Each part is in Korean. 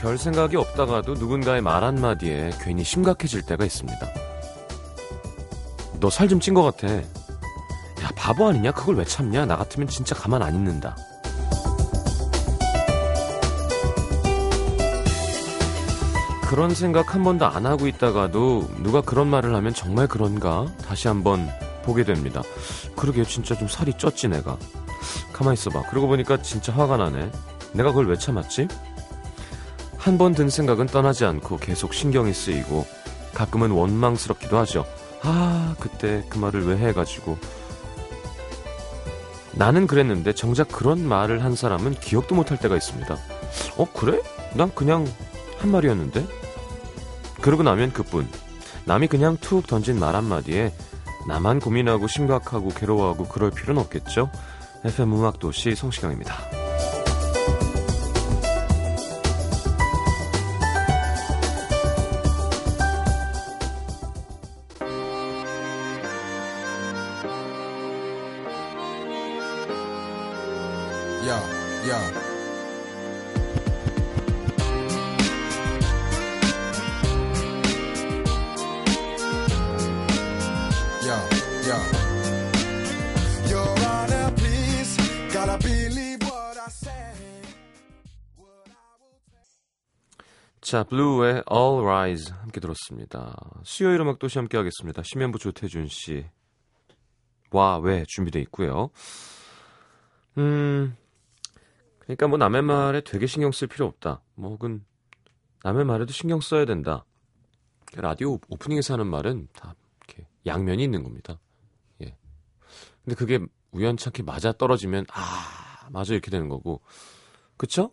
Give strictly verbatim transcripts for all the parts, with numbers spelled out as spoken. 별 생각이 없다가도 누군가의 말 한마디에 괜히 심각해질 때가 있습니다. 너 살 좀 찐 것 같아. 야, 바보 아니냐? 그걸 왜 참냐? 나 같으면 진짜 가만 안 있는다. 그런 생각 한 번도 안 하고 있다가도 누가 그런 말을 하면 정말 그런가? 다시 한번 보게 됩니다. 그러게 진짜 좀 살이 쪘지 내가. 가만히 있어봐. 그러고 보니까 진짜 화가 나네. 내가 그걸 왜 참았지? 한 번 든 생각은 떠나지 않고 계속 신경이 쓰이고 가끔은 원망스럽기도 하죠. 아, 그때 그 말을 왜 해가지고. 나는 그랬는데 정작 그런 말을 한 사람은 기억도 못할 때가 있습니다. 어, 그래? 난 그냥 한 말이었는데? 그러고 나면 그뿐. 남이 그냥 툭 던진 말 한마디에 나만 고민하고 심각하고 괴로워하고 그럴 필요는 없겠죠? 에프엠 음악도시 성시경입니다. 자, 블루의 All Rise 함께 들었습니다. 수요일 음악도시 함께 하겠습니다. 심연부 조태준씨 와, 왜 준비되어 있고요. 음, 그러니까 뭐 남의 말에 되게 신경 쓸 필요 없다. 뭐 혹은 남의 말에도 신경 써야 된다. 라디오 오프닝에서 하는 말은 다 이렇게 양면이 있는 겁니다. 예. 근데 그게 우연찮게 맞아 떨어지면 아, 맞아 이렇게 되는 거고. 그쵸?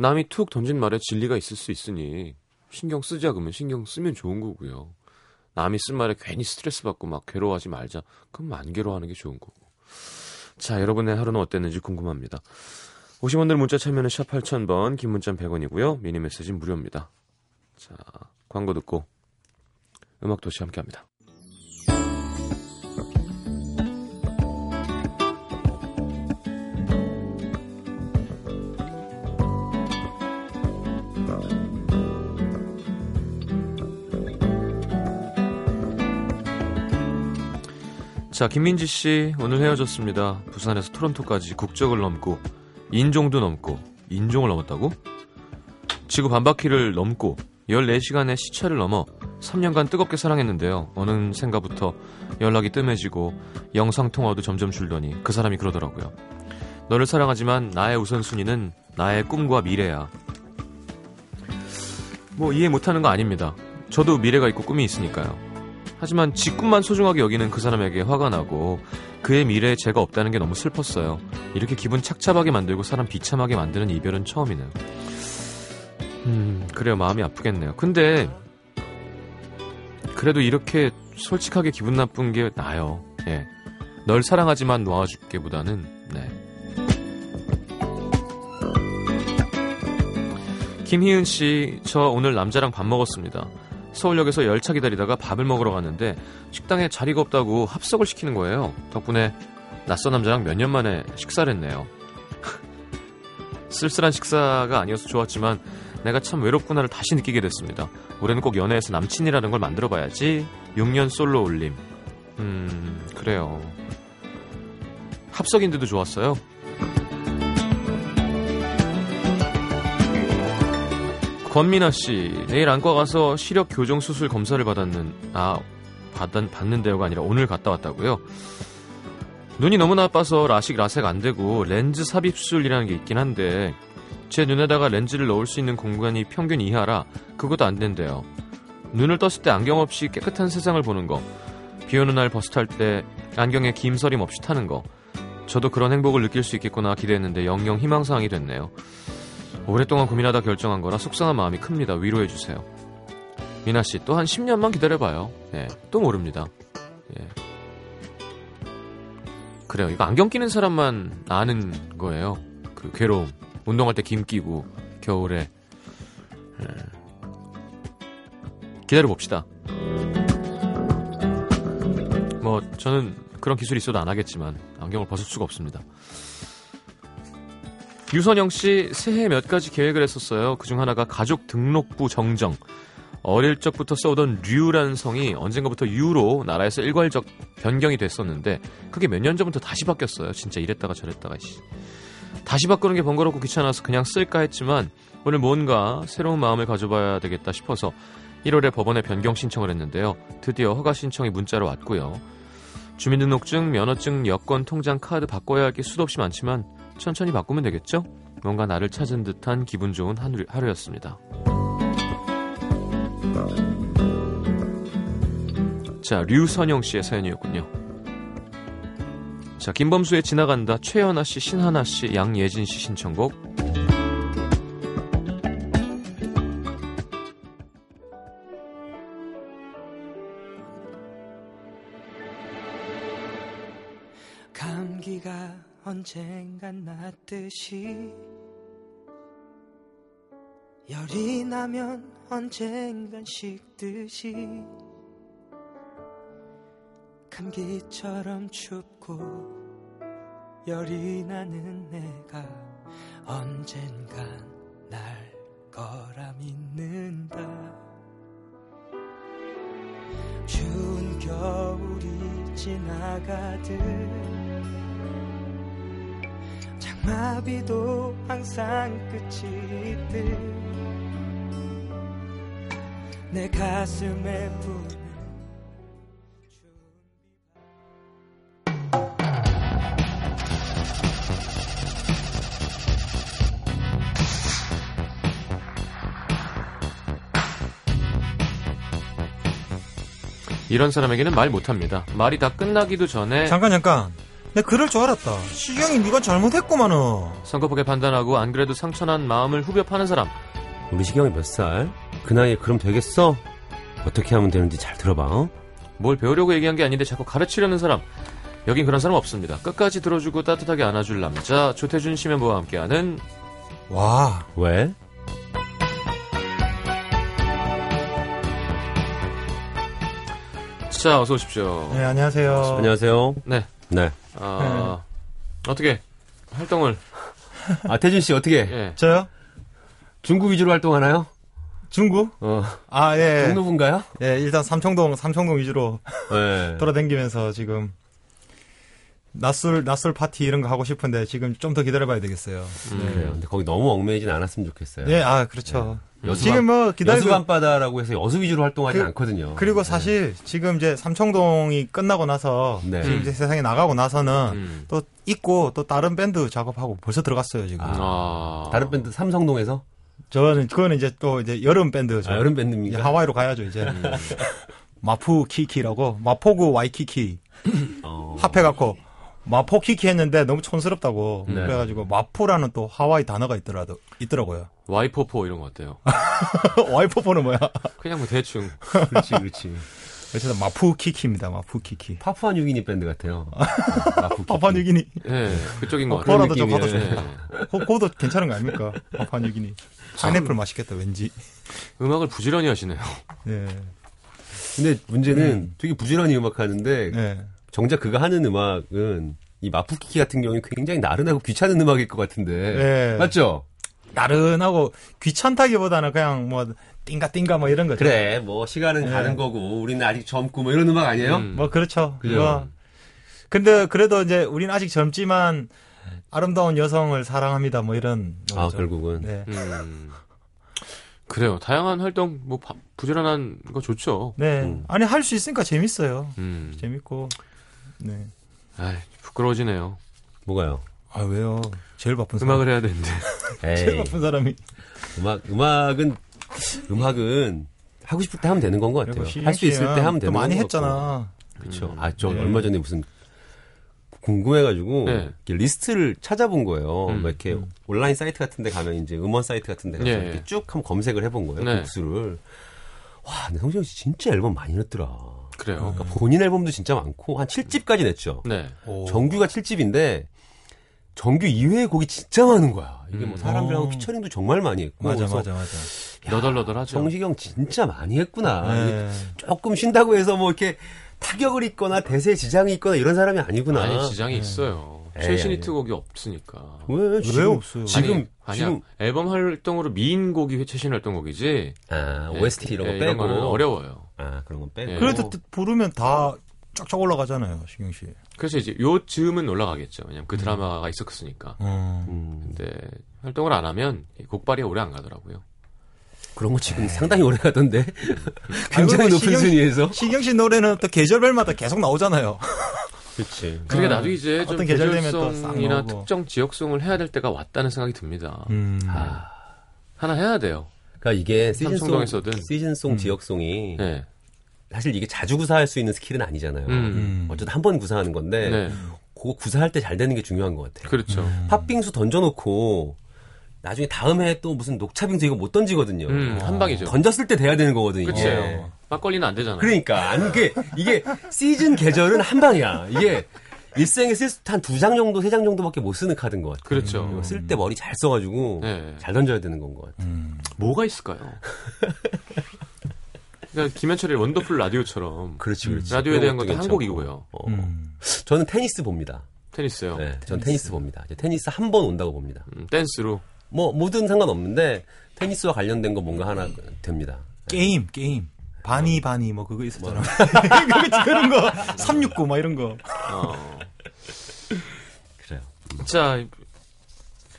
남이 툭 던진 말에 진리가 있을 수 있으니 신경 쓰자 그러면 신경 쓰면 좋은 거고요. 남이 쓴 말에 괜히 스트레스 받고 막 괴로워하지 말자. 그럼 안 괴로워하는 게 좋은 거고. 자, 여러분의 하루는 어땠는지 궁금합니다. 오십 원들 문자 참여는 샵 팔천 번, 긴 문자 백 원이고요. 미니 메시지는 무료입니다. 자, 광고 듣고 음악도시 함께합니다. 자, 김민지씨 오늘 헤어졌습니다. 부산에서 토론토까지 국적을 넘고 인종도 넘고 인종을 넘었다고? 지구 반바퀴를 넘고 열네 시간의 시차를 넘어 삼 년간 뜨겁게 사랑했는데요. 어느 샌가부터 연락이 뜸해지고 영상통화도 점점 줄더니 그 사람이 그러더라고요. 너를 사랑하지만 나의 우선순위는 나의 꿈과 미래야. 뭐 이해 못하는 거 아닙니다. 저도 미래가 있고 꿈이 있으니까요. 하지만 지 꿈만 소중하게 여기는 그 사람에게 화가 나고 그의 미래에 제가 없다는 게 너무 슬펐어요. 이렇게 기분 착잡하게 만들고 사람 비참하게 만드는 이별은 처음이네요. 음, 그래요. 마음이 아프겠네요. 근데 그래도 이렇게 솔직하게 기분 나쁜 게 나아요. 예. 널 사랑하지만 놓아줄게 보다는. 네. 김희은 씨, 저 오늘 남자랑 밥 먹었습니다. 서울역에서 열차 기다리다가 밥을 먹으러 갔는데 식당에 자리가 없다고 합석을 시키는 거예요. 덕분에 낯선 남자랑 몇 년 만에 식사를 했네요. 쓸쓸한 식사가 아니어서 좋았지만 내가 참 외롭구나를 다시 느끼게 됐습니다. 올해는 꼭 연애에서 남친이라는 걸 만들어봐야지. 육 년 솔로 올림. 음, 그래요. 합석인데도 좋았어요. 권민아씨, 내일 안과 가서 시력 교정 수술 검사를 받았는, 아, 받은, 받는데요가 아니라 오늘 갔다 왔다고요? 눈이 너무 나빠서 라식, 라섹 안 되고 렌즈 삽입술이라는 게 있긴 한데 제 눈에다가 렌즈를 넣을 수 있는 공간이 평균 이하라 그것도 안 된대요. 눈을 떴을 때 안경 없이 깨끗한 세상을 보는 거, 비 오는 날 버스 탈 때 안경에 김서림 없이 타는 거, 저도 그런 행복을 느낄 수 있겠구나 기대했는데 영영 희망사항이 됐네요. 오랫동안 고민하다 결정한 거라 속상한 마음이 큽니다. 위로해주세요. 미나씨, 또 한 십 년만 기다려봐요. 예, 또 모릅니다. 예. 그래요. 이거 안경 끼는 사람만 아는 거예요. 그 괴로움. 운동할 때 김 끼고, 겨울에. 예. 기다려봅시다. 뭐, 저는 그런 기술이 있어도 안 하겠지만, 안경을 벗을 수가 없습니다. 유선영 씨, 새해 몇 가지 계획을 했었어요. 그중 하나가 가족 등록부 정정. 어릴 적부터 써오던 류라는 성이 언젠가부터 유로 나라에서 일괄적 변경이 됐었는데 그게 몇 년 전부터 다시 바뀌었어요. 진짜 이랬다가 저랬다가. 다시 바꾸는 게 번거롭고 귀찮아서 그냥 쓸까 했지만 오늘 뭔가 새로운 마음을 가져봐야 되겠다 싶어서 일월에 법원에 변경 신청을 했는데요. 드디어 허가 신청이 문자로 왔고요. 주민등록증, 면허증, 여권, 통장, 카드 바꿔야 할 게 수도 없이 많지만 천천히 바꾸면 되겠죠? 뭔가 나를 찾은 듯한 기분 좋은 하루, 하루였습니다. 자, 류선영 씨의 사연이었군요. 자, 김범수의 지나간다, 최연아 씨, 신하나 씨, 양예진 씨 신청곡. 감기가 언젠간 났듯이 열이 나면 언젠간 식듯이 감기처럼 춥고 열이 나는 내가 언젠간 날 거라 믿는다. 추운 겨울이 지나가듯 장마비도 항상 끝이 있듯 내 가슴에 부는 이런 사람에게는 말 못합니다. 말이 다 끝나기도 전에 잠깐 잠깐 내 그럴 줄 알았다. 시경이 네가 잘못했구만은 성급하게 판단하고 안 그래도 상처난 마음을 후벼 파는 사람. 우리 시경이 몇 살? 그 나이에 그럼 되겠어? 어떻게 하면 되는지 잘 들어봐. 어? 뭘 배우려고 얘기한 게 아닌데 자꾸 가르치려는 사람. 여긴 그런 사람 없습니다. 끝까지 들어주고 따뜻하게 안아줄 남자. 조태준 심연보와 함께하는 와 왜? 자, 어서 오십시오. 네, 안녕하세요. 안녕하세요. 네, 네. 아, 네. 어떻게 활동을? 아, 태준 씨 어떻게? 네. 저요? 중국 위주로 활동하나요? 중국? 어. 아, 예. 중노부인가요? 예, 일단 삼청동, 삼청동 위주로. 예. 돌아다니면서 지금, 낮술, 낮술 파티 이런 거 하고 싶은데 지금 좀 더 기다려봐야 되겠어요. 음. 네. 그래요. 근데 거기 너무 얽매이진 않았으면 좋겠어요. 예, 아, 그렇죠. 예. 여수, 지금 뭐 기다리고. 여수밤바다라고 해서 여수 위주로 활동하지 그, 않거든요. 그리고 사실 예. 지금 이제 삼청동이 끝나고 나서, 네. 지금 이제 세상에 나가고 나서는 음. 또 있고 또 다른 밴드 작업하고 벌써 들어갔어요, 지금. 아. 다른 밴드 삼성동에서? 저는 그거는 이제 또 이제 여름 밴드죠. 아, 여름 밴드입니까? 하와이로 가야죠 이제. 마푸 키키라고 마포구 와이키키 어... 합해갖고 마포 키키 했는데 너무 촌스럽다고 네. 그래가지고 마푸라는 또 하와이 단어가 있더라도 있더라고요. 와이포포 이런 거 어때요? 와이포포는 뭐야? 그냥 뭐 대충. 그렇지 그렇지. 그래서 마푸 키키입니다. 마푸 키키. 파푸아 뉴기니 밴드 같아요. 파푸아 뉴기니. 예, 그쪽인 것 같아요. 뭐라도 좀 받아 줍니다. 그거도 괜찮은 거 아닙니까? 파푸아 뉴기니. 파인애플 맛있겠다 왠지. 음악을 부지런히 하시네요. 예. 근데 문제는 음. 되게 부지런히 음악하는데 예. 정작 그가 하는 음악은 이 마푸 키키 같은 경우는 굉장히 나른하고 귀찮은 음악일 것 같은데. 예. 맞죠? 나른하고 귀찮다기보다는 그냥 뭐 띵가 띵가 뭐 이런 거죠. 그래 뭐 시간은 네. 가는 거고 우리는 아직 젊고 뭐 이런 음악 아니에요? 음. 뭐 그렇죠. 그죠. 뭐. 근데 그래도 이제 우리는 아직 젊지만 아름다운 여성을 사랑합니다 뭐 이런. 아 거죠. 결국은. 네. 음. 그래요. 다양한 활동 뭐 부지런한 거 좋죠. 네. 음. 아니 할 수 있으니까 재밌어요. 음. 재밌고. 네. 아 부끄러워지네요. 뭐가요? 아 왜요? 제일 바쁜 사람. 음악을 해야 되는데. 제일 바쁜 사람이. 음악 음악은 음악은 하고 싶을 때 하면 되는 건 것 같아요. 할 수 있을 때 하면 되는 건 것 같고. 많이 했잖아. 그렇죠. 음. 아, 저 네. 얼마 전에 무슨 궁금해가지고 네. 리스트를 찾아본 거예요. 음. 막 이렇게 음. 온라인 사이트 같은데 가면 이제 음원 사이트 같은데 가서 네. 이렇게 쭉 한번 검색을 해본 거예요. 네. 곡수를. 와, 근데 성시경 씨 진짜 앨범 많이 냈더라. 그래요. 그러니까 본인 앨범도 진짜 많고 한 칠 집까지 냈죠. 네. 정규가 칠 집인데. 정규 이외의 곡이 진짜 많은 거야. 이게 음. 뭐 사람들하고 피처링도 정말 많이 했고. 맞아, 맞아, 맞아. 너덜너덜하죠. 성시경 진짜 많이 했구나. 네. 조금 쉰다고 해서 뭐 이렇게 타격을 입거나 대세에 지장이 있거나 이런 사람이 아니구나. 아니, 지장이 네. 있어요. 최신 히트곡이 없으니까. 왜? 지금, 왜 없어요? 지금 아니, 아니야. 지금. 앨범 활동으로 미인곡이 최신 활동곡이지. 아, 오에스티 이런 거 빼고 어려워요. 아, 그런 건 빼고. 그래도 부르면 다 쫙쫙 올라가잖아요, 신경 씨. 그래서 이제 요 즈음은 올라가겠죠. 왜냐면 그 드라마가 음. 있었으니까. 음. 근데 활동을 안 하면 곡발이 오래 안 가더라고요. 그런 거 지금 에이. 상당히 오래 가던데. 굉장히 아니, 높은 순위에서. 신경 씨 노래는 또 계절별마다 계속 나오잖아요. 그렇지. 그러니까 나도 이제 좀 계절성이나 특정 지역송을 해야 될 때가 왔다는 생각이 듭니다. 음. 아. 하나 해야 돼요. 그러니까 이게 시즌송, 시즌송 음. 지역송이 네. 사실 이게 자주 구사할 수 있는 스킬은 아니잖아요. 음. 어쨌든 한 번 구사하는 건데 네. 그거 구사할 때 잘 되는 게 중요한 것 같아요. 그렇죠. 음. 팥빙수 던져놓고 나중에 다음 해에 또 무슨 녹차빙수 이거 못 던지거든요. 음, 한 방이죠. 던졌을 때 돼야 되는 거거든요. 그렇죠. 예. 막걸리는 안 되잖아요. 그러니까 아니, 이게, 이게 시즌 계절은 한 방이야. 이게 일생에 쓸 한 두 장 정도, 세 장 정도밖에 못 쓰는 카드인 것 같아요. 그렇죠. 쓸 때 머리 잘 써가지고 네. 잘 던져야 되는 건 것 같아요. 음. 뭐가 있을까요? 그러니까 김현철의 원더풀 라디오처럼 그렇지, 그렇지. 라디오에 대한 것도 한 곡이고요. 어. 음. 저는 테니스 봅니다. 테니스요? 네, 테니스. 전 테니스 봅니다. 이제 테니스 한 번 온다고 봅니다. 음, 댄스로? 뭐 뭐든 상관없는데 테니스와 관련된 거 뭔가 하나 됩니다. 게임, 게임. 바니, 바니 뭐 그거 있었잖아. 그거 그런 거. 삼육구 막 이런 거. 어. 그래요. 자,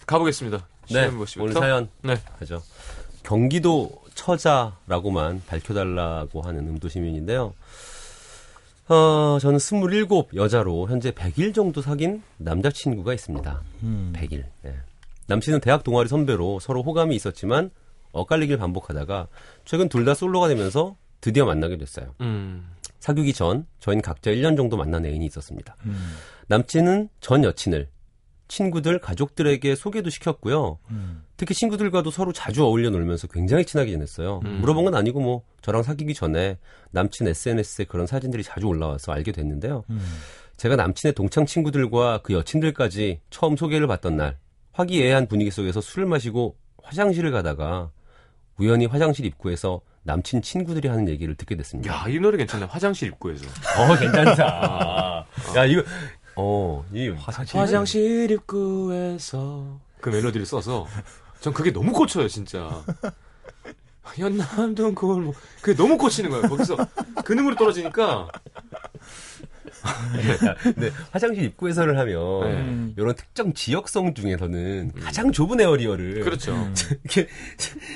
가보겠습니다. 네, 오늘 사연. 네. 가죠. 경기도 처자라고만 밝혀달라고 하는 음도시민인데요. 어, 저는 스물일곱 여자로 현재 백일 정도 사귄 남자친구가 있습니다. 음. 백일. 네. 남친은 대학 동아리 선배로 서로 호감이 있었지만 엇갈리길 반복하다가 최근 둘 다 솔로가 되면서 드디어 만나게 됐어요. 음. 사귀기 전 저희는 각자 일 년 정도 만난 애인이 있었습니다. 음. 남친은 전 여친을 친구들, 가족들에게 소개도 시켰고요. 음. 특히 친구들과도 서로 자주 어울려 놀면서 굉장히 친하게 지냈어요. 음. 물어본 건 아니고 뭐 저랑 사귀기 전에 남친 에스엔에스에 그런 사진들이 자주 올라와서 알게 됐는데요. 음. 제가 남친의 동창 친구들과 그 여친들까지 처음 소개를 받던 날 화기애애한 분위기 속에서 술을 마시고 화장실을 가다가 우연히 화장실 입구에서 남친 친구들이 하는 얘기를 듣게 됐습니다. 야, 이 노래 괜찮네. 화장실 입구에서. 어, 괜찮다. 야, 이거 어, 이 화장실, 화장실 입구에서 그 멜로디를 써서 전 그게 너무 꽂혀요, 진짜. 연남동 골목. 그게 너무 꽂히는 거예요. 거기서 근음으로 떨어지니까. 네, 화장실 입구에서를 하면 네. 이런 특정 지역성 중에서는 음. 가장 좁은 에어리어를 그렇죠. 이렇게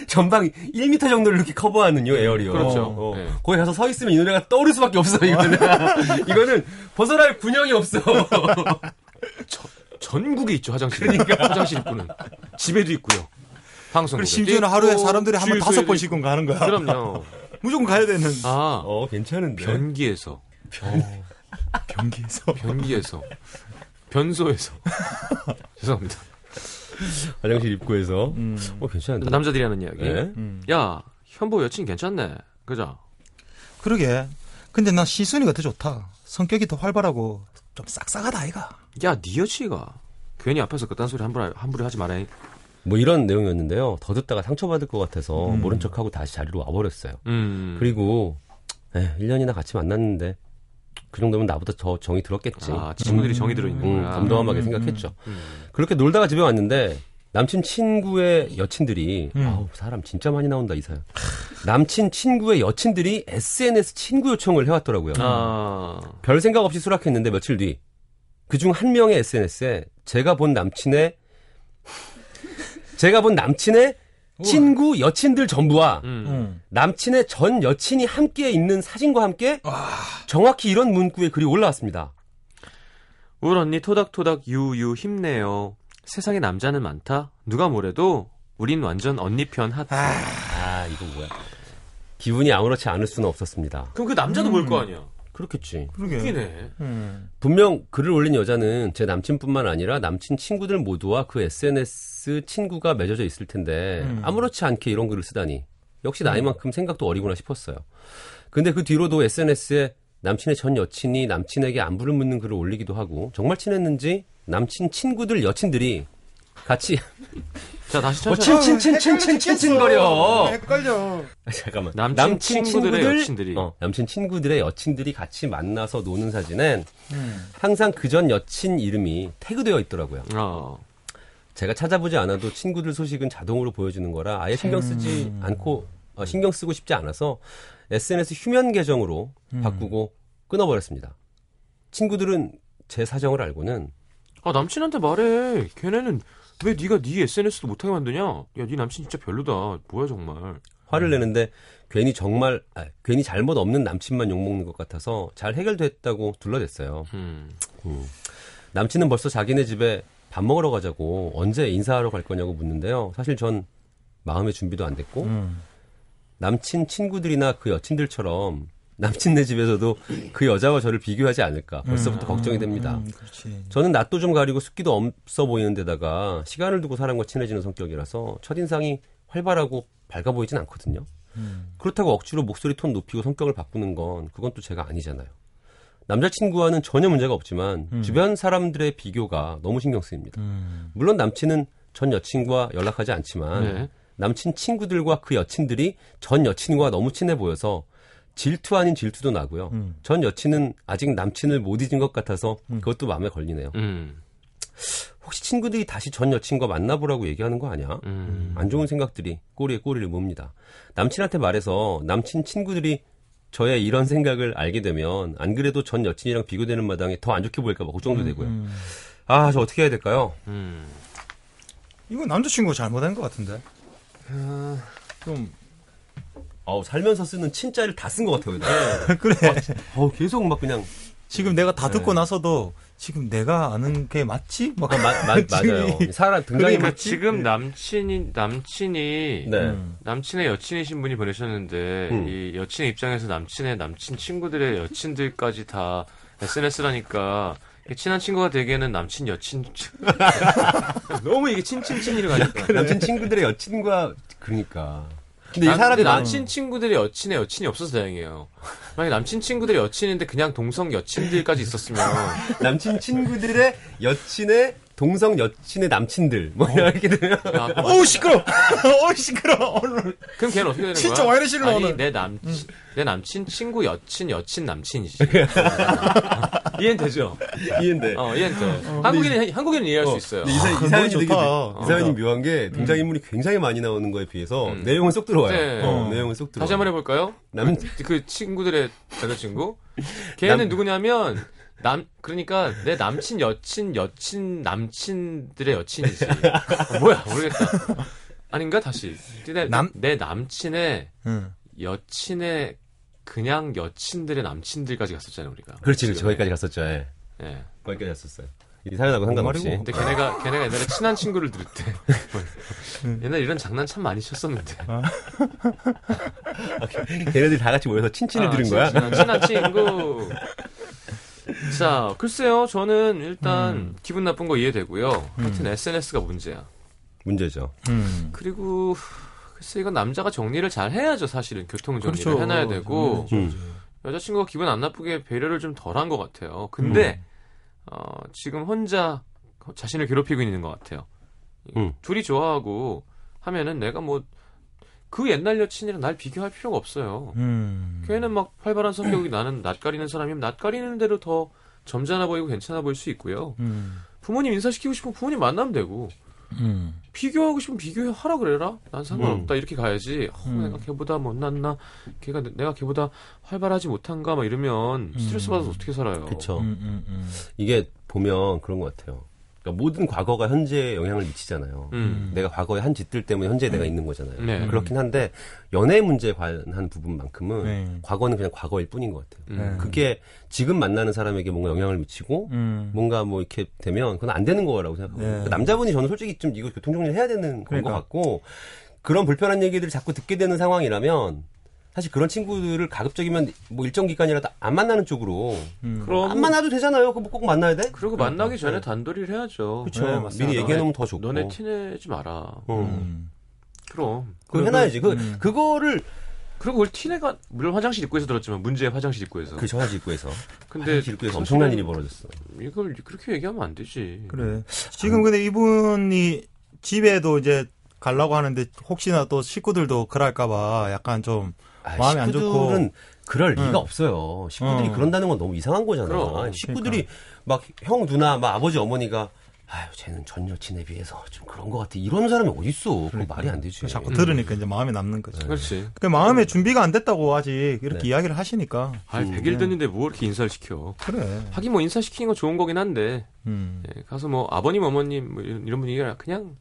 전방 일 미터 정도를 이렇게 커버하는 요 에어리어. 그렇죠. 어. 네. 거기 가서 서 있으면 이 노래가 떠오를 수밖에 없어. 이거는 이거는 벗어날 군형이 없어. 저, 전국에 있죠 화장실. 그러니까 화장실 입구는 집에도 있고요. 방송국. 심지어는 하루에 사람들이 한 번 다섯 번씩은 가는 거야. 그럼요. 무조건 가야 되는. 아, 어 괜찮은데. 변기에서. 변... 어. 변기에서 변기에서 변소에서 죄송합니다. 화장실 입구에서 음. 어 괜찮은데 남자들이 하는 이야기. 네? 음. 야 현보 여친 괜찮네. 그죠? 그러게. 근데 난 시순이가 더 좋다. 성격이 더 활발하고 좀 싹싹하다 아이가. 야 네 여친이가 괜히 앞에서 그딴 소리 함부로 함부로 하지 말아야. 뭐 이런 내용이었는데요. 더 듣다가 상처받을 것 같아서 음. 모른 척하고 다시 자리로 와버렸어요. 음. 그리고 에이, 일 년이나 같이 만났는데. 그 정도면 나보다 더 정이 들었겠지. 아, 친구들이 음, 정이 들어있는 음, 거야. 담담하게 음, 생각했죠. 음. 그렇게 놀다가 집에 왔는데 남친 친구의 여친들이 음. 아우 사람 진짜 많이 나온다 이 사연. 남친 친구의 여친들이 에스엔에스 친구 요청을 해왔더라고요. 아. 별 생각 없이 수락했는데 며칠 뒤 그중 한 명의 에스엔에스에 제가 본 남친의 제가 본 남친의 친구 여친들 전부와 음. 남친의 전 여친이 함께 있는 사진과 함께 와. 정확히 이런 문구의 글이 올라왔습니다. 울 언니 토닥토닥 유유 힘내요. 세상에 남자는 많다. 누가 뭐래도 우린 완전 언니 편 하트. 아, 아 이거 뭐야. 기분이 아무렇지 않을 수는 없었습니다. 그럼 그 남자도 음. 볼 거 아니야. 그렇겠지. 그러게. 음. 분명 글을 올린 여자는 제 남친뿐만 아니라 남친 친구들 모두와 그 에스엔에스 친구가 맺어져 있을 텐데 음. 아무렇지 않게 이런 글을 쓰다니. 역시 나이만큼 생각도 어리구나 싶었어요. 근데 그 뒤로도 에스엔에스에 남친의 전 여친이 남친에게 안부를 묻는 글을 올리기도 하고 정말 친했는지 남친 친구들 여친들이 같이 자, 다시 쳐. 친친친친친친친거려. 헷갈려. 잠깐만. 남친, 남친 친구들의 친구들? 여친들이. 어, 남친 친구들의 여친들이 같이 만나서 노는 사진엔 음. 항상 그전 여친 이름이 태그되어 있더라고요. 어. 제가 찾아보지 않아도 친구들 소식은 자동으로 보여주는 거라 아예 신경 쓰지 음. 않고 어, 신경 쓰고 싶지 않아서 에스엔에스 휴면 계정으로 음. 바꾸고 끊어버렸습니다. 친구들은 제 사정을 알고는 아 남친한테 말해. 걔네는 왜 네가 네 에스엔에스도 못하게 만드냐? 야, 네 남친 진짜 별로다. 뭐야 정말. 화를 내는데 괜히 정말 아, 괜히 잘못 없는 남친만 욕먹는 것 같아서 잘 해결됐다고 둘러댔어요. 음. 음. 남친은 벌써 자기네 집에 밥 먹으러 가자고 언제 인사하러 갈 거냐고 묻는데요. 사실 전 마음의 준비도 안 됐고 음. 남친 친구들이나 그 여친들처럼 남친네 집에서도 그 여자와 저를 비교하지 않을까 벌써부터 음, 걱정이 됩니다. 음, 저는 낯도 좀 가리고 숫기도 없어 보이는 데다가 시간을 두고 사람과 친해지는 성격이라서 첫인상이 활발하고 밝아 보이진 않거든요. 음. 그렇다고 억지로 목소리 톤 높이고 성격을 바꾸는 건 그건 또 제가 아니잖아요. 남자친구와는 전혀 문제가 없지만 음. 주변 사람들의 비교가 너무 신경 쓰입니다. 음. 물론 남친은 전 여친과 연락하지 않지만 네. 남친 친구들과 그 여친들이 전 여친과 너무 친해 보여서 질투 아닌 질투도 나고요. 음. 전 여친은 아직 남친을 못 잊은 것 같아서 음. 그것도 마음에 걸리네요. 음. 혹시 친구들이 다시 전 여친과 만나보라고 얘기하는 거 아니야? 음. 안 좋은 생각들이 꼬리에 꼬리를 뭅니다. 남친한테 말해서 남친 친구들이 저의 이런 생각을 알게 되면 안 그래도 전 여친이랑 비교되는 마당에 더 안 좋게 보일까 봐 걱정도 되고요. 음. 아, 저 어떻게 해야 될까요? 음. 이건 남자친구가 잘못한 것 같은데. 아, 좀... 아우 살면서 쓰는 친자를 다 쓴 것 같아요. 네. 그래. 아, 어 계속 막 그냥 지금 내가 다 듣고 네. 나서도 지금 내가 아는 게 맞지? 막 아, 마, 마, 맞아요. 사람 등장이 맞지? 지금 남친이 남친이 네. 음. 남친의 여친이신 분이 보내셨는데 음. 이 여친의 입장에서 남친의 남친 친구들의 여친들까지 다 에스엔에스라니까. 친한 친구가 되기에는 남친 여친 너무 이게 친친친이를 가니까 그래. 남친 친구들의 여친과 그러니까. 근데 남, 이 사람이 남친 친구들이 여친의 여친이 없어서 다행이에요. 만약에 남친 친구들이 여친인데 그냥 동성 여친들까지 있었으면 남친 친구들의 여친의 동성 여친의 남친들 뭐 어. 이렇게 되면 어우 시끄러, 어우 시끄러. 오늘 그럼 걔는 어떻게 되는 거야? 진짜 와이를 실로 오늘 내 남친 음. 내 남친 친구 여친 여친 남친이지. 이해는 되죠? 이해는 돼. 어 이해는 돼. 어, 한국인은 이, 한국인은 이해할 어, 수 있어요. 이 사연이 되게 이 사연이 묘한 게 등장 인물이 음. 굉장히 많이 나오는 거에 비해서 음. 내용은 쏙 들어와요. 네. 어, 내용은 쏙 들어. 다시 한번 해볼까요? 남 그 친구들의 남자친구 걔는 남... 누구냐면. 남 그러니까 내 남친 여친 여친 남친들의 여친이지. 어, 뭐야 모르겠다. 아닌가 다시. 내, 남... 내 남친의 응. 여친의 그냥 여친들의 남친들까지 갔었잖아요 우리가. 그렇지 그렇지 거기까지 갔었죠. 예. 예. 거기까지 갔었어요. 이 사연하고 상관없이. 근데 걔네가 걔네가 옛날에 친한 친구를 들을 때 옛날에 이런 장난 참 많이 쳤었는데. 걔네들이 다 같이 모여서 친친을 아, 들은 거야. 친한, 친한 친구. 자, 글쎄요. 저는 일단 음. 기분 나쁜 거 이해되고요. 음. 하여튼 에스엔에스가 문제야. 문제죠. 음. 그리고 글쎄 이건 남자가 정리를 잘 해야죠. 사실은 교통 정리를 그렇죠. 해놔야 되고 음. 여자친구가 기분 안 나쁘게 배려를 좀 덜한 것 같아요. 근데 음. 어, 지금 혼자 자신을 괴롭히고 있는 것 같아요. 음. 둘이 좋아하고 하면은 내가 뭐 그 옛날 여친이랑 날 비교할 필요가 없어요. 음. 걔는 막 활발한 성격이 나는 낯가리는 사람이면 낯가리는 대로 더 점잖아 보이고 괜찮아 보일 수 있고요. 음. 부모님 인사시키고 싶으면 부모님 만나면 되고 음. 비교하고 싶으면 비교하라 그래라. 난 상관없다. 음. 이렇게 가야지. 어, 음. 내가 걔보다 못났나? 걔가 내가 걔보다 활발하지 못한가? 막 이러면 스트레스 받아서 어떻게 살아요. 그렇죠. 음, 음, 음. 이게 보면 그런 것 같아요. 그러니까 모든 과거가 현재에 영향을 미치잖아요. 음. 내가 과거에 한 짓들 때문에 현재에 음. 내가 있는 거잖아요. 네. 그렇긴 한데 연애 문제에 관한 부분만큼은 네. 과거는 그냥 과거일 뿐인 것 같아요. 음. 그게 지금 만나는 사람에게 뭔가 영향을 미치고 음. 뭔가 뭐 이렇게 되면 그건 안 되는 거라고 생각합니다. 네. 그러니까 남자분이 저는 솔직히 좀 이거 교통정리를 해야 되는 그런 그러니까. 것 같고 그런 불편한 얘기들을 자꾸 듣게 되는 상황이라면 사실 그런 친구들을 가급적이면 뭐 일정 기간이라도 안 만나는 쪽으로 음. 그럼 안 만나도 되잖아요. 그거 꼭 만나야 돼? 그리고 만나기 전에 네. 단도리를 해야죠. 그렇죠. 네, 미리 얘기해 놓으면 더 좋고. 너네 티내지 마라. 음. 그럼. 그걸 해놔야지. 그 음. 그거를 그리고 그걸 티내가 물론 화장실 입구에서 들었지만 문제의 화장실 입구에서. 그렇죠. 화장실 입구에서. 근데 화장실 입구에서 엄청난 일이 벌어졌어. 이걸 그렇게 얘기하면 안 되지. 그래. 지금 근데 이분이 집에도 이제 가려고 하는데 혹시나 또 식구들도 그럴까 봐 약간 좀 아, 마음이 안 좋고. 식구들은 그럴 응. 리가 없어요. 식구들이 응. 그런다는 건 너무 이상한 거잖아요. 그럼. 식구들이 그러니까. 막 형, 누나, 막 아버지, 어머니가 아유, 쟤는 전 여친에 비해서 좀 그런 것 같아. 이런 사람이 어딨어. 그건 말이 안 되지. 자꾸 들으니까 음. 이제 마음에 남는 거지. 그렇지. 그 마음에 준비가 안 됐다고 아직 이렇게 네. 이야기를 하시니까. 아, 백 일 됐는데 뭐 이렇게 인사를 시켜. 그래. 하긴 뭐 인사시키는 건 좋은 거긴 한데. 음. 예, 가서 뭐 아버님, 어머님 뭐 이런 분위기가 그냥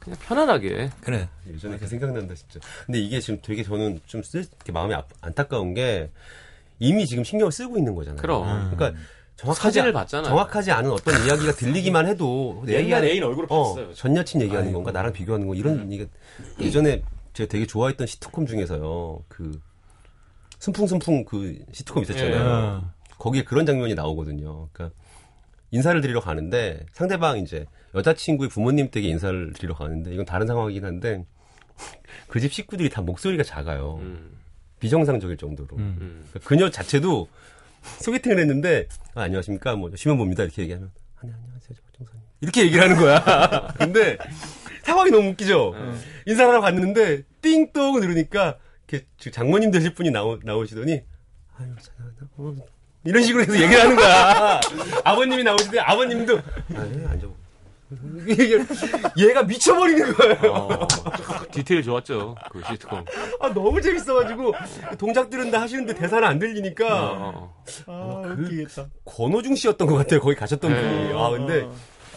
그냥 편안하게. 그래. 예전에 그 생각난다 진짜. 근데 이게 지금 되게 저는 좀 쓸, 이렇게 마음이 아, 안타까운 게 이미 지금 신경을 쓰고 있는 거잖아요. 그럼. 음. 그러니까 정확하지, 사진을 봤잖아요. 정확하지 않은 어떤 이야기가 들리기만 해도 내 애인, 애인 얼굴을 어, 봤어요. 전 여친 얘기하는 아이고. 건가 나랑 비교하는 거 이런 얘기가 음. 예전에 제가 되게 좋아했던 시트콤 중에서요. 그 승풍승풍 그 시트콤 있었잖아요. 예. 거기에 그런 장면이 나오거든요. 그러니까 인사를 드리러 가는데 상대방 이제 여자친구의 부모님 댁에 인사를 드리러 가는데 이건 다른 상황이긴 한데 그 집 식구들이 다 목소리가 작아요. 음. 비정상적일 정도로. 음. 그러니까 그녀 자체도 소개팅을 했는데 아, 안녕하십니까 뭐 심현보입니다 이렇게 얘기하면 아니 안녕하세요 박정선님 이렇게 얘기를 하는 거야. 근데 상황이 너무 웃기죠. 응. 인사하러 갔는데 띵똥 누르니까 이렇게 장모님 되실 분이 나오, 나오시더니 아유 어, 이런 식으로 해서 얘기를 하는 거야. 아버님이 나오시더니 아버님도 아니 앉아보고 얘가 미쳐버리는 거예요. 어, 디테일 좋았죠. 그 시트콤. 아, 너무 재밌어가지고, 동작들은 다 하시는데 대사는 안 들리니까. 어. 아, 그 웃기겠다. 권호중 씨였던 것 같아요. 거기 가셨던 분이. 네. 아, 근데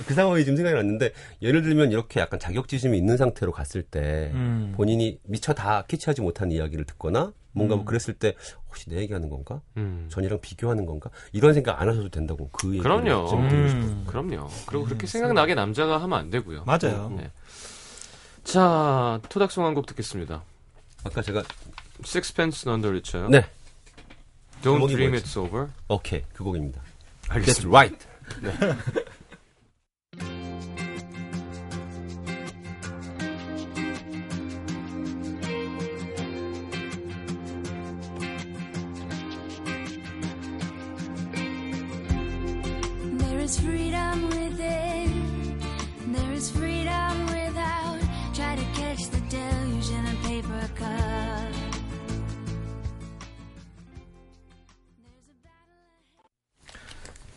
그 상황이 지금 생각이 났는데, 예를 들면 이렇게 약간 자격지심이 있는 상태로 갔을 때, 음. 본인이 미처 다 캐치하지 못한 이야기를 듣거나, 뭔가 음. 뭐 그랬을 때, 혹시 내 얘기하는 건가? 음. 전이랑 비교하는 건가? 이런 생각 안 하셔도 된다고. 그 얘기를 그럼요. 음. 그럼요. 그리고 음. 그렇게 생각나게 남자가 하면 안 되고요. 맞아요. 네. 자, 토닥송 한 곡 듣겠습니다. 아까 제가 Sixpence None the Richer요? 네. Don't Dream 뭐였지? It's Over. 오케이, 그 곡입니다. 알겠습니다. That's right. 네.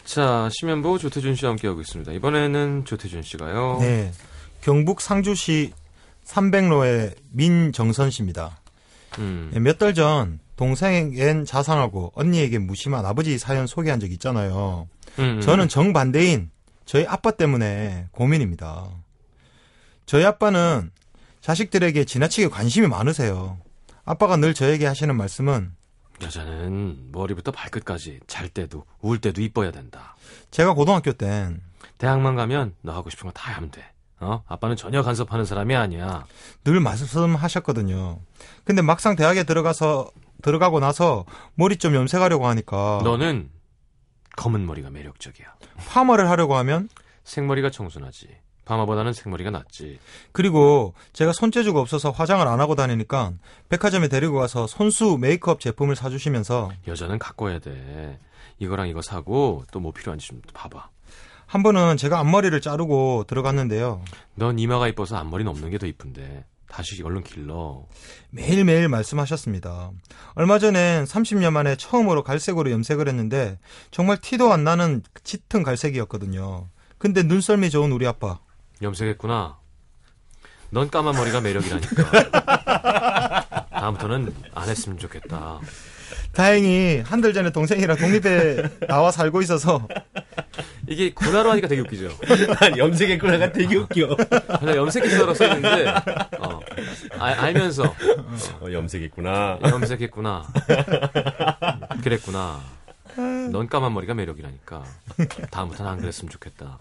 자, 심현보 조태준 씨와 함께하고 있습니다. 이번에는 조태준 씨가요. 네, 경북 상주시 삼백로의 민정선 씨입니다. 음. 몇 달 전 동생엔 자상하고 언니에게 무심한 아버지 사연 소개한 적 있잖아요. 음. 저는 정반대인 저희 아빠 때문에 고민입니다. 저희 아빠는 자식들에게 지나치게 관심이 많으세요. 아빠가 늘 저에게 하시는 말씀은 여자는 머리부터 발끝까지 잘 때도 울 때도 이뻐야 된다. 제가 고등학교 땐 대학만 가면 너 하고 싶은 거 다 하면 돼. 어? 아빠는 전혀 간섭하는 사람이 아니야. 늘 말씀하셨거든요. 근데 막상 대학에 들어가서 들어가고 나서 머리 좀 염색하려고 하니까 너는 검은 머리가 매력적이야. 파마를 하려고 하면 생머리가 청순하지. 파마보다는 생머리가 낫지. 그리고 제가 손재주가 없어서 화장을 안 하고 다니니까 백화점에 데리고 가서 손수 메이크업 제품을 사주시면서 여자는 갖고 해야 돼. 이거랑 이거 사고 또 뭐 필요한지 좀 봐봐. 한 번은 제가 앞머리를 자르고 들어갔는데요. 넌 이마가 이뻐서 앞머리는 없는 게 더 이쁜데 다시 얼른 길러. 매일매일 말씀하셨습니다. 얼마 전엔 삼십 년 만에 처음으로 갈색으로 염색을 했는데 정말 티도 안 나는 짙은 갈색이었거든요. 근데 눈썰미 좋은 우리 아빠. 염색했구나. 넌 까만 머리가 매력이라니까. 다음부터는 안 했으면 좋겠다. 다행히 한 달 전에 동생이랑 독립에 나와 살고 있어서 이게 구나로 하니까 되게 웃기죠. 염색했구나가 되게 웃겨. 염색했구나라고 써있는데 어, 아, 알면서 어, 염색했구나. 염색했구나. 그랬구나. 넌 까만 머리가 매력이라니까. 다음부터는 안 그랬으면 좋겠다.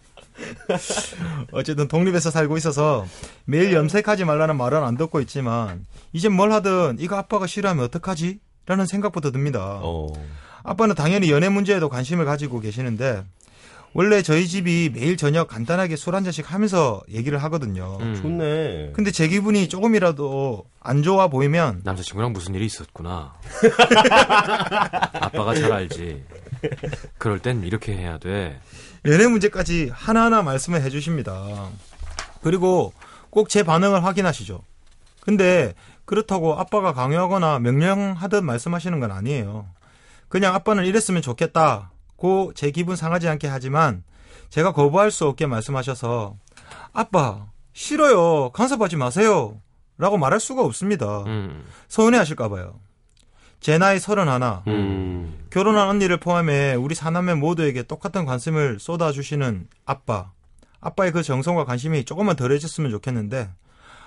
어쨌든 독립해서 살고 있어서 매일 염색하지 말라는 말은 안 듣고 있지만 이젠 뭘 하든 이거 아빠가 싫어하면 어떡하지? 라는 생각부터 듭니다. 오. 아빠는 당연히 연애 문제에도 관심을 가지고 계시는데 원래 저희 집이 매일 저녁 간단하게 술 한 잔씩 하면서 얘기를 하거든요. 음. 좋네. 근데 제 기분이 조금이라도 안 좋아 보이면 남자친구랑 무슨 일이 있었구나. 아빠가 잘 알지. 그럴 땐 이렇게 해야 돼. 연애 문제까지 하나하나 말씀을 해주십니다. 그리고 꼭 제 반응을 확인하시죠. 근데 그렇다고 아빠가 강요하거나 명령하듯 말씀하시는 건 아니에요. 그냥 아빠는 이랬으면 좋겠다고 제 기분 상하지 않게 하지만 제가 거부할 수 없게 말씀하셔서 아빠 싫어요, 간섭하지 마세요 라고 말할 수가 없습니다. 음. 서운해하실까 봐요. 제 나이 서른하나 음. 결혼한 언니를 포함해 우리 사남매 모두에게 똑같은 관심을 쏟아주시는 아빠, 아빠의 그 정성과 관심이 조금만 덜해졌으면 좋겠는데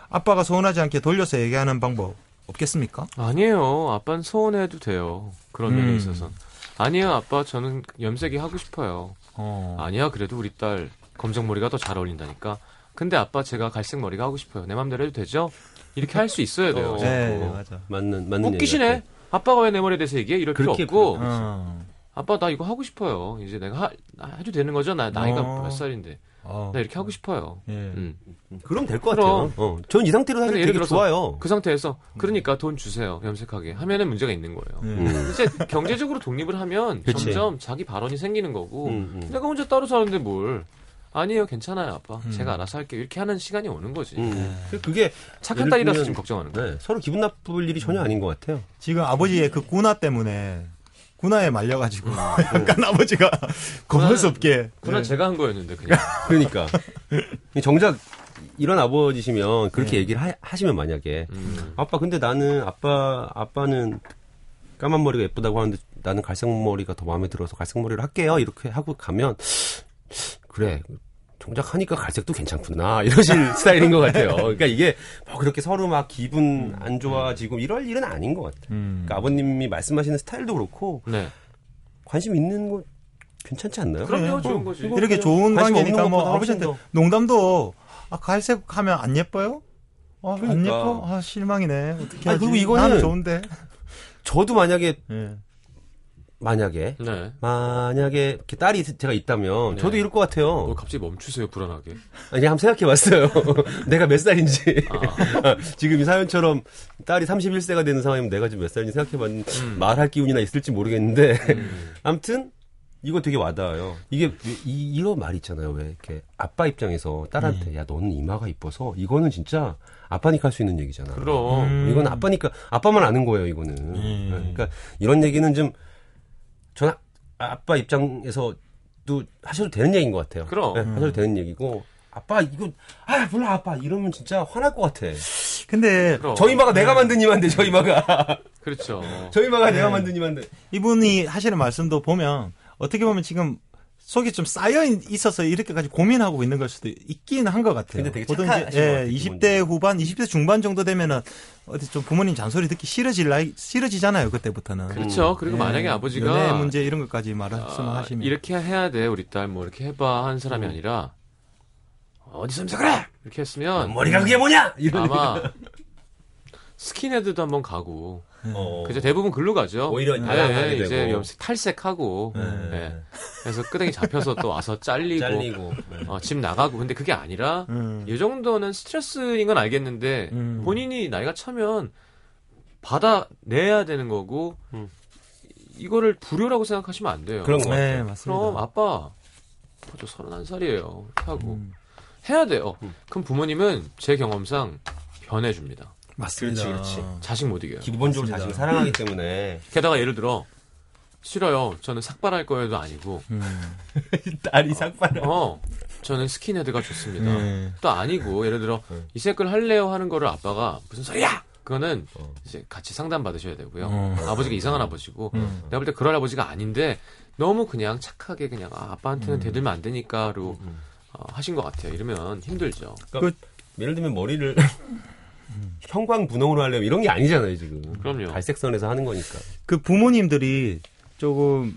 아빠가 서운하지 않게 돌려서 얘기하는 방법 없겠습니까? 아니에요. 아빠는 서운해도 돼요. 그런 면에 음. 있어서는. 아니에요. 아빠 저는 염색이 하고 싶어요. 어. 아니야. 그래도 우리 딸 검정머리가 더 잘 어울린다니까. 근데 아빠 제가 갈색머리가 하고 싶어요. 내 맘대로 해도 되죠? 이렇게 할 수 있어야 돼요. 어, 네, 어. 맞아. 맞는, 맞는 웃기시네. 아빠가 왜 내 머리에 대해서 얘기해? 이럴 필요 없고. 어. 아빠 나 이거 하고 싶어요. 이제 내가 하, 해도 되는 거죠? 나, 나이가 어. 몇 살인데. 어. 나 이렇게 하고 싶어요. 예. 음. 그럼 될 것 같아요. 어. 전 이 상태로 사실 되게 좋아요. 그 상태에서 그러니까 돈 주세요. 염색하게 하면은 문제가 있는 거예요. 음. 음. 이제 경제적으로 독립을 하면 그치. 점점 자기 발언이 생기는 거고 음, 음. 내가 혼자 따로 사는데 뭘. 아니에요. 괜찮아요. 아빠. 음. 제가 알아서 할게요. 이렇게 하는 시간이 오는 거지. 음. 그게 착한 딸이라서 지금 걱정하는 거예요. 네. 서로 기분 나쁠 일이 전혀 아닌 것 같아요. 지금 아버지의 그 구나 때문에 구나에 말려가지고 약간 아버지가 겁스럽게 구나 네. 제가 한 거였는데 그냥. 그러니까 정작 이런 아버지시면 그렇게 네. 얘기를 하, 하시면 만약에 음. 아빠 근데 나는 아빠 아빠는 까만 머리가 예쁘다고 하는데 나는 갈색 머리가 더 마음에 들어서 갈색 머리를 할게요 이렇게 하고 가면 그래 정작 하니까 갈색도 괜찮구나 이러신 스타일인 것 같아요. 그러니까 이게 뭐 그렇게 서로 막 기분 안 좋아지고 이럴 일은 아닌 것 같아요. 음. 그러니까 아버님이 말씀하시는 스타일도 그렇고 네. 관심 있는 거 괜찮지 않나요? 그럼요. 좋은 거지. 이렇게 좋은 관계니까 뭐 아버지한테 농담도 아, 갈색 하면 안 예뻐요? 아, 그러니까. 안 예뻐? 아, 실망이네. 어떻게 하지? 그리고 이거는 나는 좋은데. 저도 만약에 네. 만약에 네. 만약에 이렇게 딸이 제가 있다면 네. 저도 이럴 것 같아요. 뭘 갑자기 멈추세요 불안하게. 아니 한번 생각해봤어요. 내가 몇 살인지 아. 지금 이 사연처럼 딸이 서른한 살가 되는 상황이면 내가 지금 몇 살인지 생각해봤는데 음. 말할 기운이나 있을지 모르겠는데 음. 아무튼 이거 되게 와닿아요. 이게 이, 이런 말이 있잖아요. 왜 이렇게 아빠 입장에서 딸한테 음. 야 너는 이마가 이뻐서 이거는 진짜 아빠니까 할 수 있는 얘기잖아. 그럼 음. 이건 아빠니까 아빠만 아는 거예요. 이거는 음. 그러니까 이런 얘기는 좀 전 아빠 입장에서도 하셔도 되는 얘기인 것 같아요. 그럼. 네, 하셔도 되는 얘기고 아빠 이거 아 몰라 아빠 이러면 진짜 화날 것 같아. 근데 그럼. 저희 마가 네. 내가 만든 이만데 저희 마가. 그렇죠. 저희 마가 네. 내가 만든 이만데. 이분이 하시는 말씀도 보면 어떻게 보면 지금 속이 좀 쌓여 있어서 이렇게까지 고민하고 있는 걸 수도 있긴 한 것 같아요. 근데 되게 착하신 예, 이십 대 후반, 이십 대 중반 정도 되면은 어디 좀 부모님 잔소리 듣기 싫어질 나이, 싫어지잖아요. 그때부터는. 그렇죠. 그리고 예, 만약에 아버지가 연애 문제 이런 것까지 말씀을 아, 하시면 이렇게 해야 돼. 우리 딸 뭐 이렇게 해봐 한 사람이 음. 아니라 어디서 하면서 그래 이렇게 했으면 머리가 그게 뭐냐 아마 스킨헤드도 한번 가고. 어. 그죠 대부분 글로 가죠. 오히려 네, 이제 되고. 염색 탈색하고, 네. 네. 그래서 끄댕이 잡혀서 또 와서 잘리고, 잘리고. 어, 집 나가고. 근데 그게 아니라 음. 이 정도는 스트레스인 건 알겠는데 음. 본인이 나이가 차면 받아내야 되는 거고 음. 이거를 불효라고 생각하시면 안 돼요. 그런 거 네, 같아요. 맞습니다. 그럼 아빠 저 서른한 살이에요. 하고 음. 해야 돼요. 음. 그럼 부모님은 제 경험상 변해줍니다. 맞습니다. 그렇지, 그렇지. 자식 못 이겨요. 기본적으로 맞습니다. 자식을 사랑하기 때문에. 게다가 예를 들어 싫어요. 저는 삭발할 거에도 아니고 음. 딸이 삭발을. 어, 저는 스킨헤드가 좋습니다. 음. 또 아니고 예를 들어 음. 이 색깔 할래요 하는 거를 아빠가 무슨 소리야? 그거는 어. 이제 같이 상담 받으셔야 되고요. 음. 아버지가 이상한 아버지고 음. 내가 볼 때 그럴 아버지가 아닌데 너무 그냥 착하게 그냥 아, 아빠한테는 음. 대들면 안 되니까로 음. 어, 하신 것 같아요. 이러면 힘들죠. 그러니까 그, 예를 들면 머리를 형광분홍으로 하려면 이런 게 아니잖아요 지금. 그럼요. 갈색선에서 하는 거니까. 그 부모님들이 조금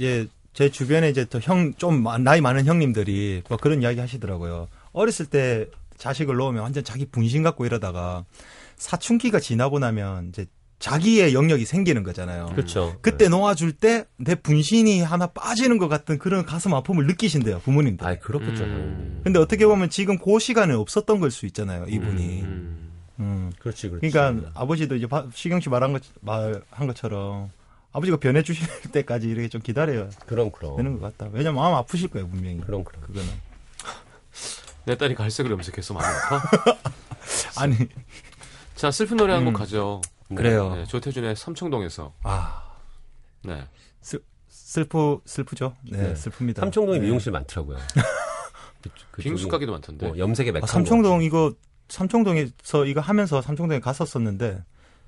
예, 제 주변에 이제 더 형 좀 나이 많은 형님들이 뭐 그런 이야기 하시더라고요. 어렸을 때 자식을 놓으면 완전 자기 분신 같고 이러다가 사춘기가 지나고 나면 이제 자기의 영역이 생기는 거잖아요. 그렇죠. 그때 네. 놓아줄 때 내 분신이 하나 빠지는 것 같은 그런 가슴 아픔을 느끼신대요 부모님들. 아 그렇겠죠. 음. 근데 어떻게 보면 지금 그 시간에 없었던 걸 수 있잖아요 이분이. 음. 음, 그렇지, 그렇지. 그러니까 네. 아버지도 이제 시경 씨 말한 것 말한 것처럼 아버지가 변해 주실 때까지 이렇게 좀 기다려야. 그럼 그럼. 되는 것 같다. 왜냐면 마음 아프실 거예요 분명히. 그럼 그럼. 그거는. 내 딸이 갈색을 염색해서 많이 아파? 아니. 자, 슬픈 노래 한 곡 음. 가죠. 네, 그래요. 네, 조태준의 삼청동에서. 아. 네. 슬, 슬프, 슬프죠? 네, 네. 슬픕니다. 삼청동에 네. 미용실 많더라고요. 그, 빙수 가게도 많던데. 어, 염색에 맥 아, 삼청동 이거, 삼청동에서 이거 하면서 삼청동에 갔었었는데,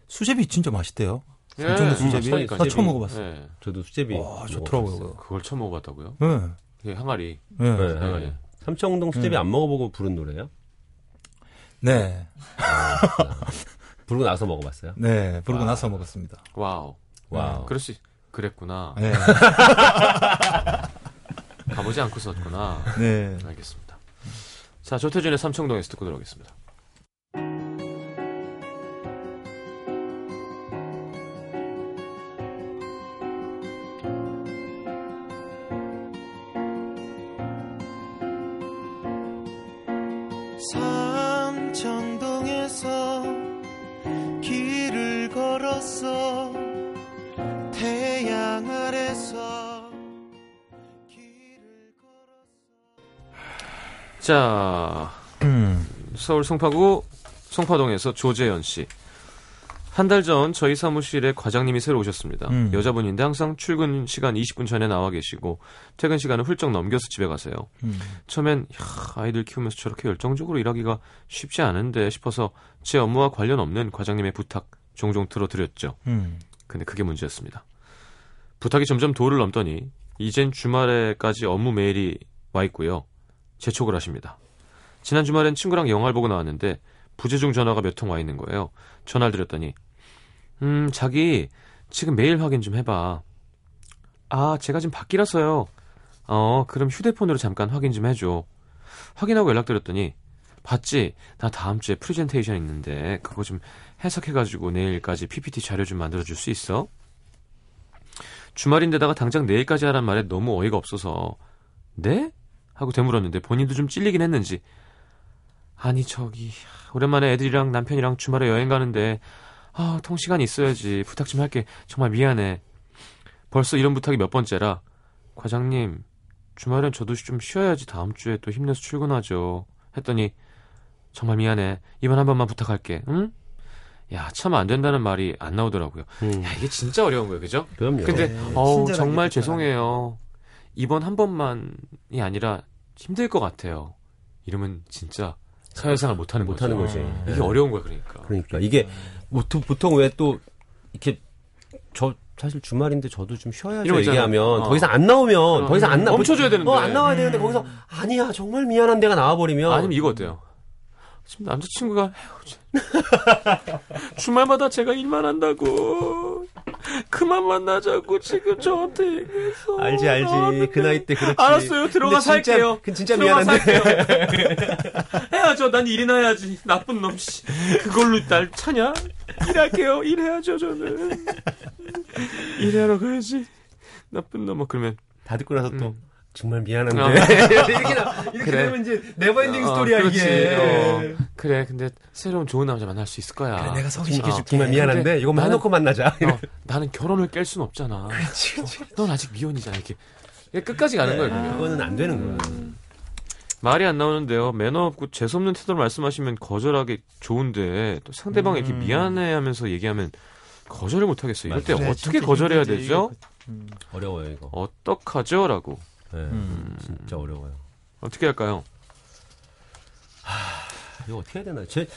수제비 진짜 맛있대요. 예, 삼청동 수제비. 맛있다니까, 나 처음 먹어봤어요. 예. 저도 수제비. 와, 좋더라고요. 그걸 처음 먹어봤다고요? 네. 예, 항아리. 네. 네. 네. 항아리. 네. 삼청동 수제비 네. 안 먹어보고 부른 노래예요? 네. 아, 부르고 나서 먹어봤어요? 네, 부르고 와. 나서 먹었습니다. 와우. 와우. 네. 그렇지. 그랬구나. 네. 가보지 않고 썼구나. 네. 알겠습니다. 자, 조태준의 삼청동에서 듣고 들어오겠습니다. 삼청동에서 길을 걸었어. 태양 아래서 길을 걸었어. 자, 음. 서울 송파구 송파동에서 조재현 씨. 한 달 전 저희 사무실에 과장님이 새로 오셨습니다. 음. 여자분인데 항상 출근 시간 이십 분 전에 나와 계시고 퇴근 시간을 훌쩍 넘겨서 집에 가세요. 음. 처음엔 야, 아이들 키우면서 저렇게 열정적으로 일하기가 쉽지 않은데 싶어서 제 업무와 관련 없는 과장님의 부탁 종종 들어드렸죠. 음. 근데 그게 문제였습니다. 부탁이 점점 도를 넘더니 이젠 주말에까지 업무 메일이 와 있고요. 재촉을 하십니다. 지난 주말엔 친구랑 영화를 보고 나왔는데 부재중 전화가 몇 통 와 있는 거예요. 전화를 드렸더니 음 자기 지금 메일 확인 좀 해봐. 아 제가 지금 밖이라서요. 어 그럼 휴대폰으로 잠깐 확인 좀 해줘. 확인하고 연락드렸더니 봤지? 나 다음 주에 프레젠테이션 있는데 그거 좀 해석해가지고 내일까지 피피티 자료 좀 만들어줄 수 있어? 주말인데다가 당장 내일까지 하란 말에 너무 어이가 없어서 네? 하고 되물었는데 본인도 좀 찔리긴 했는지 아니 저기 오랜만에 애들이랑 남편이랑 주말에 여행 가는데 아 통시간이 있어야지 부탁 좀 할게 정말 미안해. 벌써 이런 부탁이 몇 번째라 과장님 주말엔 저도 좀 쉬어야지 다음 주에 또 힘내서 출근하죠 했더니 정말 미안해 이번 한 번만 부탁할게 응? 야 참 안 된다는 말이 안 나오더라고요. 음. 야 이게 진짜 어려운 거예요 그죠? 그럼요. 근데 네, 어우, 정말 죄송해요 이번 한 번만이 아니라 힘들 것 같아요 이러면 진짜 사회생활 못하는 못하는 거지. 아, 이게 네. 어려운 거야 그러니까. 그러니까 이게 보통 보통 왜 또 이렇게 저 사실 주말인데 저도 좀 쉬어야죠. 이런 얘기하면 어. 더 이상 안 나오면 어, 더 이상 안 나. 멈춰줘야 되는데. 어, 안 나와야 되는데 음. 거기서 아니야 정말 미안한 데가 나와버리면. 아니면 이거 어때요? 지금 남자친구가 주말마다 제가 일만 한다고 그만 만나자고 지금 저한테 얘기해서 알지 알지 나한테. 그 나이 때 그렇지 알았어요 들어가 살게요 그 진짜 미안한데 해야죠 난 일이나 해야지 나쁜 놈 씨 그걸로 날 차냐 일할게요 일해야죠 저는 일하러 가야지 나쁜 놈 막 그러면 다 듣고 나서 음. 또 정말 미안한데. 아, 이렇게, 나, 이렇게 그래. 되면 이제, 네버엔딩 아, 스토리야, 그렇지. 이게. 어, 그래, 근데, 새로운 좋은 남자 만날 수 있을 거야. 그래, 내가 소개시켜줄게. 어, 정말 미안한데, 이거만 해놓고 만나자. 어, 나는 결혼을 깰 순 없잖아. 그렇지, 그렇지. 어, 넌 아직 미혼이잖아, 이렇게. 끝까지 가는 네, 거야, 그러면. 그거는 안 되는 거야. 음. 말이 안 나오는데요. 매너 없고 재수없는 태도를 말씀하시면 거절하기 좋은데, 또 상대방이 음. 이렇게 미안해 하면서 얘기하면 거절을 못 하겠어요. 이럴 때 그래, 어떻게 거절해야 힘들지, 되죠? 이거, 음. 어려워요, 이거. 어떡하죠? 라고. 네, 음. 진짜 어려워요. 어떻게 할까요? 하... 이거 어떻게 해야 되나? 제...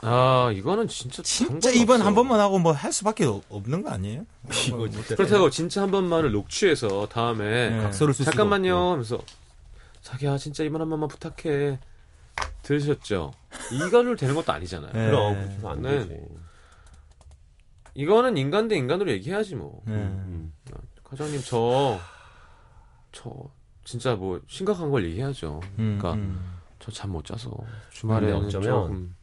하... 아, 이거는 진짜 진짜 이번 없어. 한 번만 하고 뭐 할 수밖에 없는 거 아니에요? 이거 진짜... 그렇다고 진짜 한 번만을 녹취해서 다음에 네. 각서를 쓸 잠깐만요 하면서 자기야 진짜 이번 한 번만 부탁해 들으셨죠? 이걸로 되는 것도 아니잖아요. 네. 그럼 안 되지. 이거는 인간 대 인간으로 얘기해야지 뭐. 네. 음. 과장님 저 저 진짜 뭐 심각한 걸 얘기하죠. 음, 그러니까 음. 저 잠 못 자서 주말에 어쩌면 조금...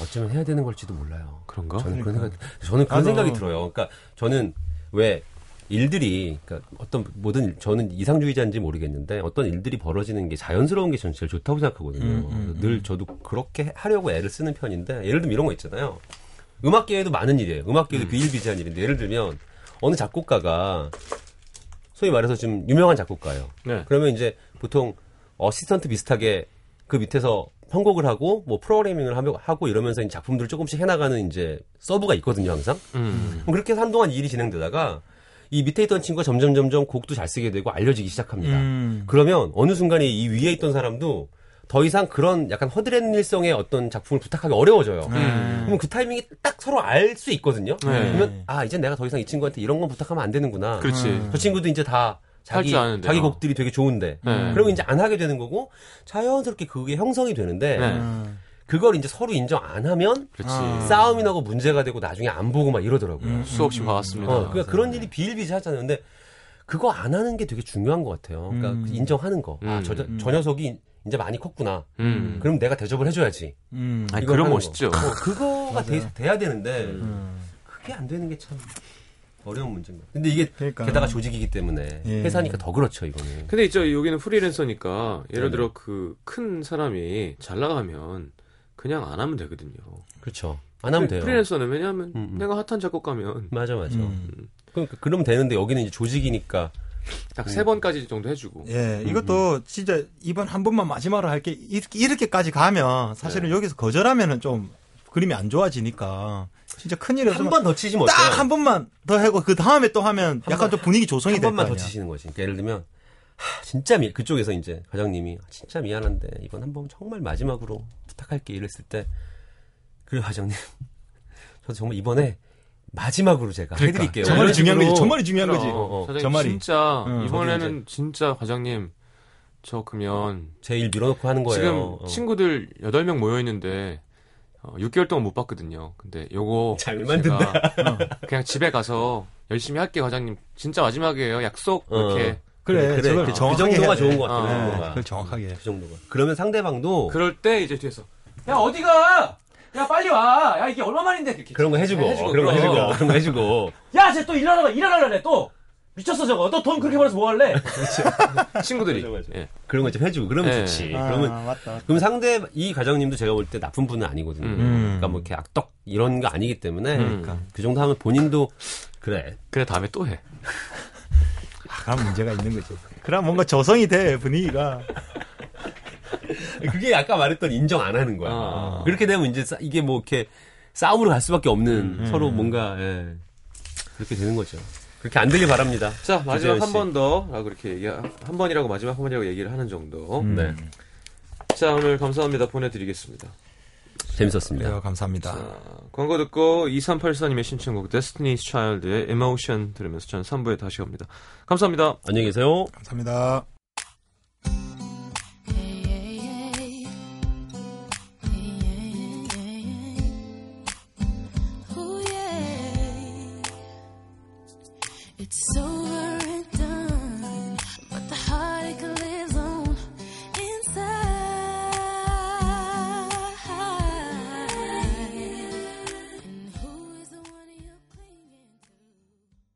어쩌면 해야 되는 걸지도 몰라요. 그런가? 저는 그러니까. 그런 생각 저는 그런 아, 생각이 너. 들어요. 그러니까 저는 왜 일들이 그러니까 어떤 모든 저는 이상주의자인지 모르겠는데 어떤 일들이 벌어지는 게 자연스러운 게 저는 제일 좋다고 생각하거든요. 음, 음, 늘 저도 그렇게 하려고 애를 쓰는 편인데 예를 들면 이런 거 있잖아요. 음악계에도 많은 일이에요. 음악계에도 음. 비일비재한 일인데 예를 들면 어느 작곡가가 소위 말해서 지금 유명한 작곡가예요. 네. 그러면 이제 보통 어시스턴트 비슷하게 그 밑에서 편곡을 하고 뭐 프로그래밍을 하고 이러면서 이제 작품들을 조금씩 해나가는 이제 서브가 있거든요 항상. 음. 그럼 그렇게 해서 한동안 일이 진행되다가 이 밑에 있던 친구가 점점 점점 곡도 잘 쓰게 되고 알려지기 시작합니다. 음. 그러면 어느 순간에 이 위에 있던 사람도 더 이상 그런 약간 허드렛일성의 어떤 작품을 부탁하기 어려워져요. 음. 그럼 그 타이밍이 딱 서로 알 수 있거든요. 음. 그러면 아 이제 내가 더 이상 이 친구한테 이런 건 부탁하면 안 되는구나. 그렇지. 음. 저 친구도 이제 다 자기 자기 곡들이 되게 좋은데, 네. 그리고 이제 안 하게 되는 거고 자연스럽게 그게 형성이 되는데 네. 그걸 이제 서로 인정 안 하면 그렇지. 싸움이 나고 문제가 되고 나중에 안 보고 막 이러더라고요. 음, 수없이 봐왔습니다. 어, 그러니까 그런 일이 비일비재하잖아요. 근데 그거 안 하는 게 되게 중요한 것 같아요. 그러니까 음. 인정하는 거. 아, 저, 저 녀석이 이제 많이 컸구나. 음. 그럼 내가 대접을 해줘야지. 음. 아니, 그럼 멋있죠. 어, 그거가 되, 돼야 되는데 음. 그게 안 되는 게 참. 어려운 문제인 거. 근데 이게 그러니까. 게다가 조직이기 때문에 예. 회사니까 더 그렇죠 이거는. 근데 있죠 여기는 프리랜서니까 예를 들어 그 큰 사람이 잘 나가면 그냥 안 하면 되거든요. 그렇죠. 안 하면 돼요. 프리랜서는 왜냐하면 음, 음. 내가 핫한 작곡가면. 맞아 맞아. 음. 그러니까 그럼 되는데 여기는 이제 조직이니까. 딱 세 번까지 정도 해주고. 예, 이것도 음. 진짜 이번 한 번만 마지막으로 할게 이렇게, 이렇게까지 가면 사실은 네. 여기서 거절하면은 좀. 그림이 안 좋아지니까 진짜 큰일이었어. 한 번 더 치시면 어때요? 딱 한 번만 더 하고 그 다음에 또 하면 약간 좀 분위기 조성이 될 거 아니야. 한 번만 더 치시는 거지. 그러니까 예를 들면 하, 진짜 미, 그쪽에서 이제 과장님이 진짜 미안한데 이번 한 번 정말 마지막으로 부탁할게 이랬을 때 그래 과장님 저 정말 이번에 마지막으로 제가 그러니까, 해드릴게요. 정말이 중요한 거지. 정말이 중요한 거지. 어, 어. 정말이 진짜 응, 이번에는 진짜 과장님 저 그러면 제일 밀어놓고 하는 거예요. 지금 어. 친구들 여덟 명 모여 있는데. 어, 육 개월 동안 못 봤거든요. 근데 요거 잘 만든다. 어, 그냥 집에 가서 열심히 할게 과장님. 진짜 마지막이에요. 약속. 이렇게 어, 그래. 그래. 그래. 그 정도가 좋은 것 같아요. 어, 네, 그 정확하게. 그 정도가. 그러면 상대방도 그럴 때 이제 뒤에서 야 어디가? 야 빨리 와. 야 이게 얼마만인데 이렇게 그런 거 해주고. 해주고 그런 거 해주고. 그런 거 해주고. 야 쟤 또 일하다가 일하려 그래 또. 미쳤어 저거. 너 돈 그렇게 벌어서 뭐 할래? 친구들이 맞아, 맞아. 예. 그런 거 좀 해주고 그러면 예. 좋지. 아, 그러면 맞다, 맞다. 그럼 상대 이 과장님도 제가 볼 때 나쁜 분은 아니거든요. 음. 그러니까 뭐 이렇게 악덕 이런 거 아니기 때문에 음. 그러니까. 그 정도 하면 본인도 그래. 그래 다음에 또 해. 아, 그럼 문제가 있는 거죠. 그럼 뭔가 조성이 돼 분위기가. 그게 아까 말했던 인정 안 하는 거야. 아. 그렇게 되면 이제 이게 뭐 이렇게 싸움으로 갈 수밖에 없는 음. 서로 뭔가 예. 그렇게 되는 거죠. 그렇게 안 되길 바랍니다. 자, 마지막 한 번 더라고 이렇게 얘기, 한 번이라고 마지막 한 번이라고 얘기를 하는 정도. 음. 네. 자, 오늘 감사합니다. 보내드리겠습니다. 재밌었습니다. 네, 감사합니다. 자, 광고 듣고 이삼팔사님의 신청곡 데스티니스 차일드의 Emotion 들으면서 저는 삼 부에 다시 옵니다. 감사합니다. 안녕히 계세요. 감사합니다. So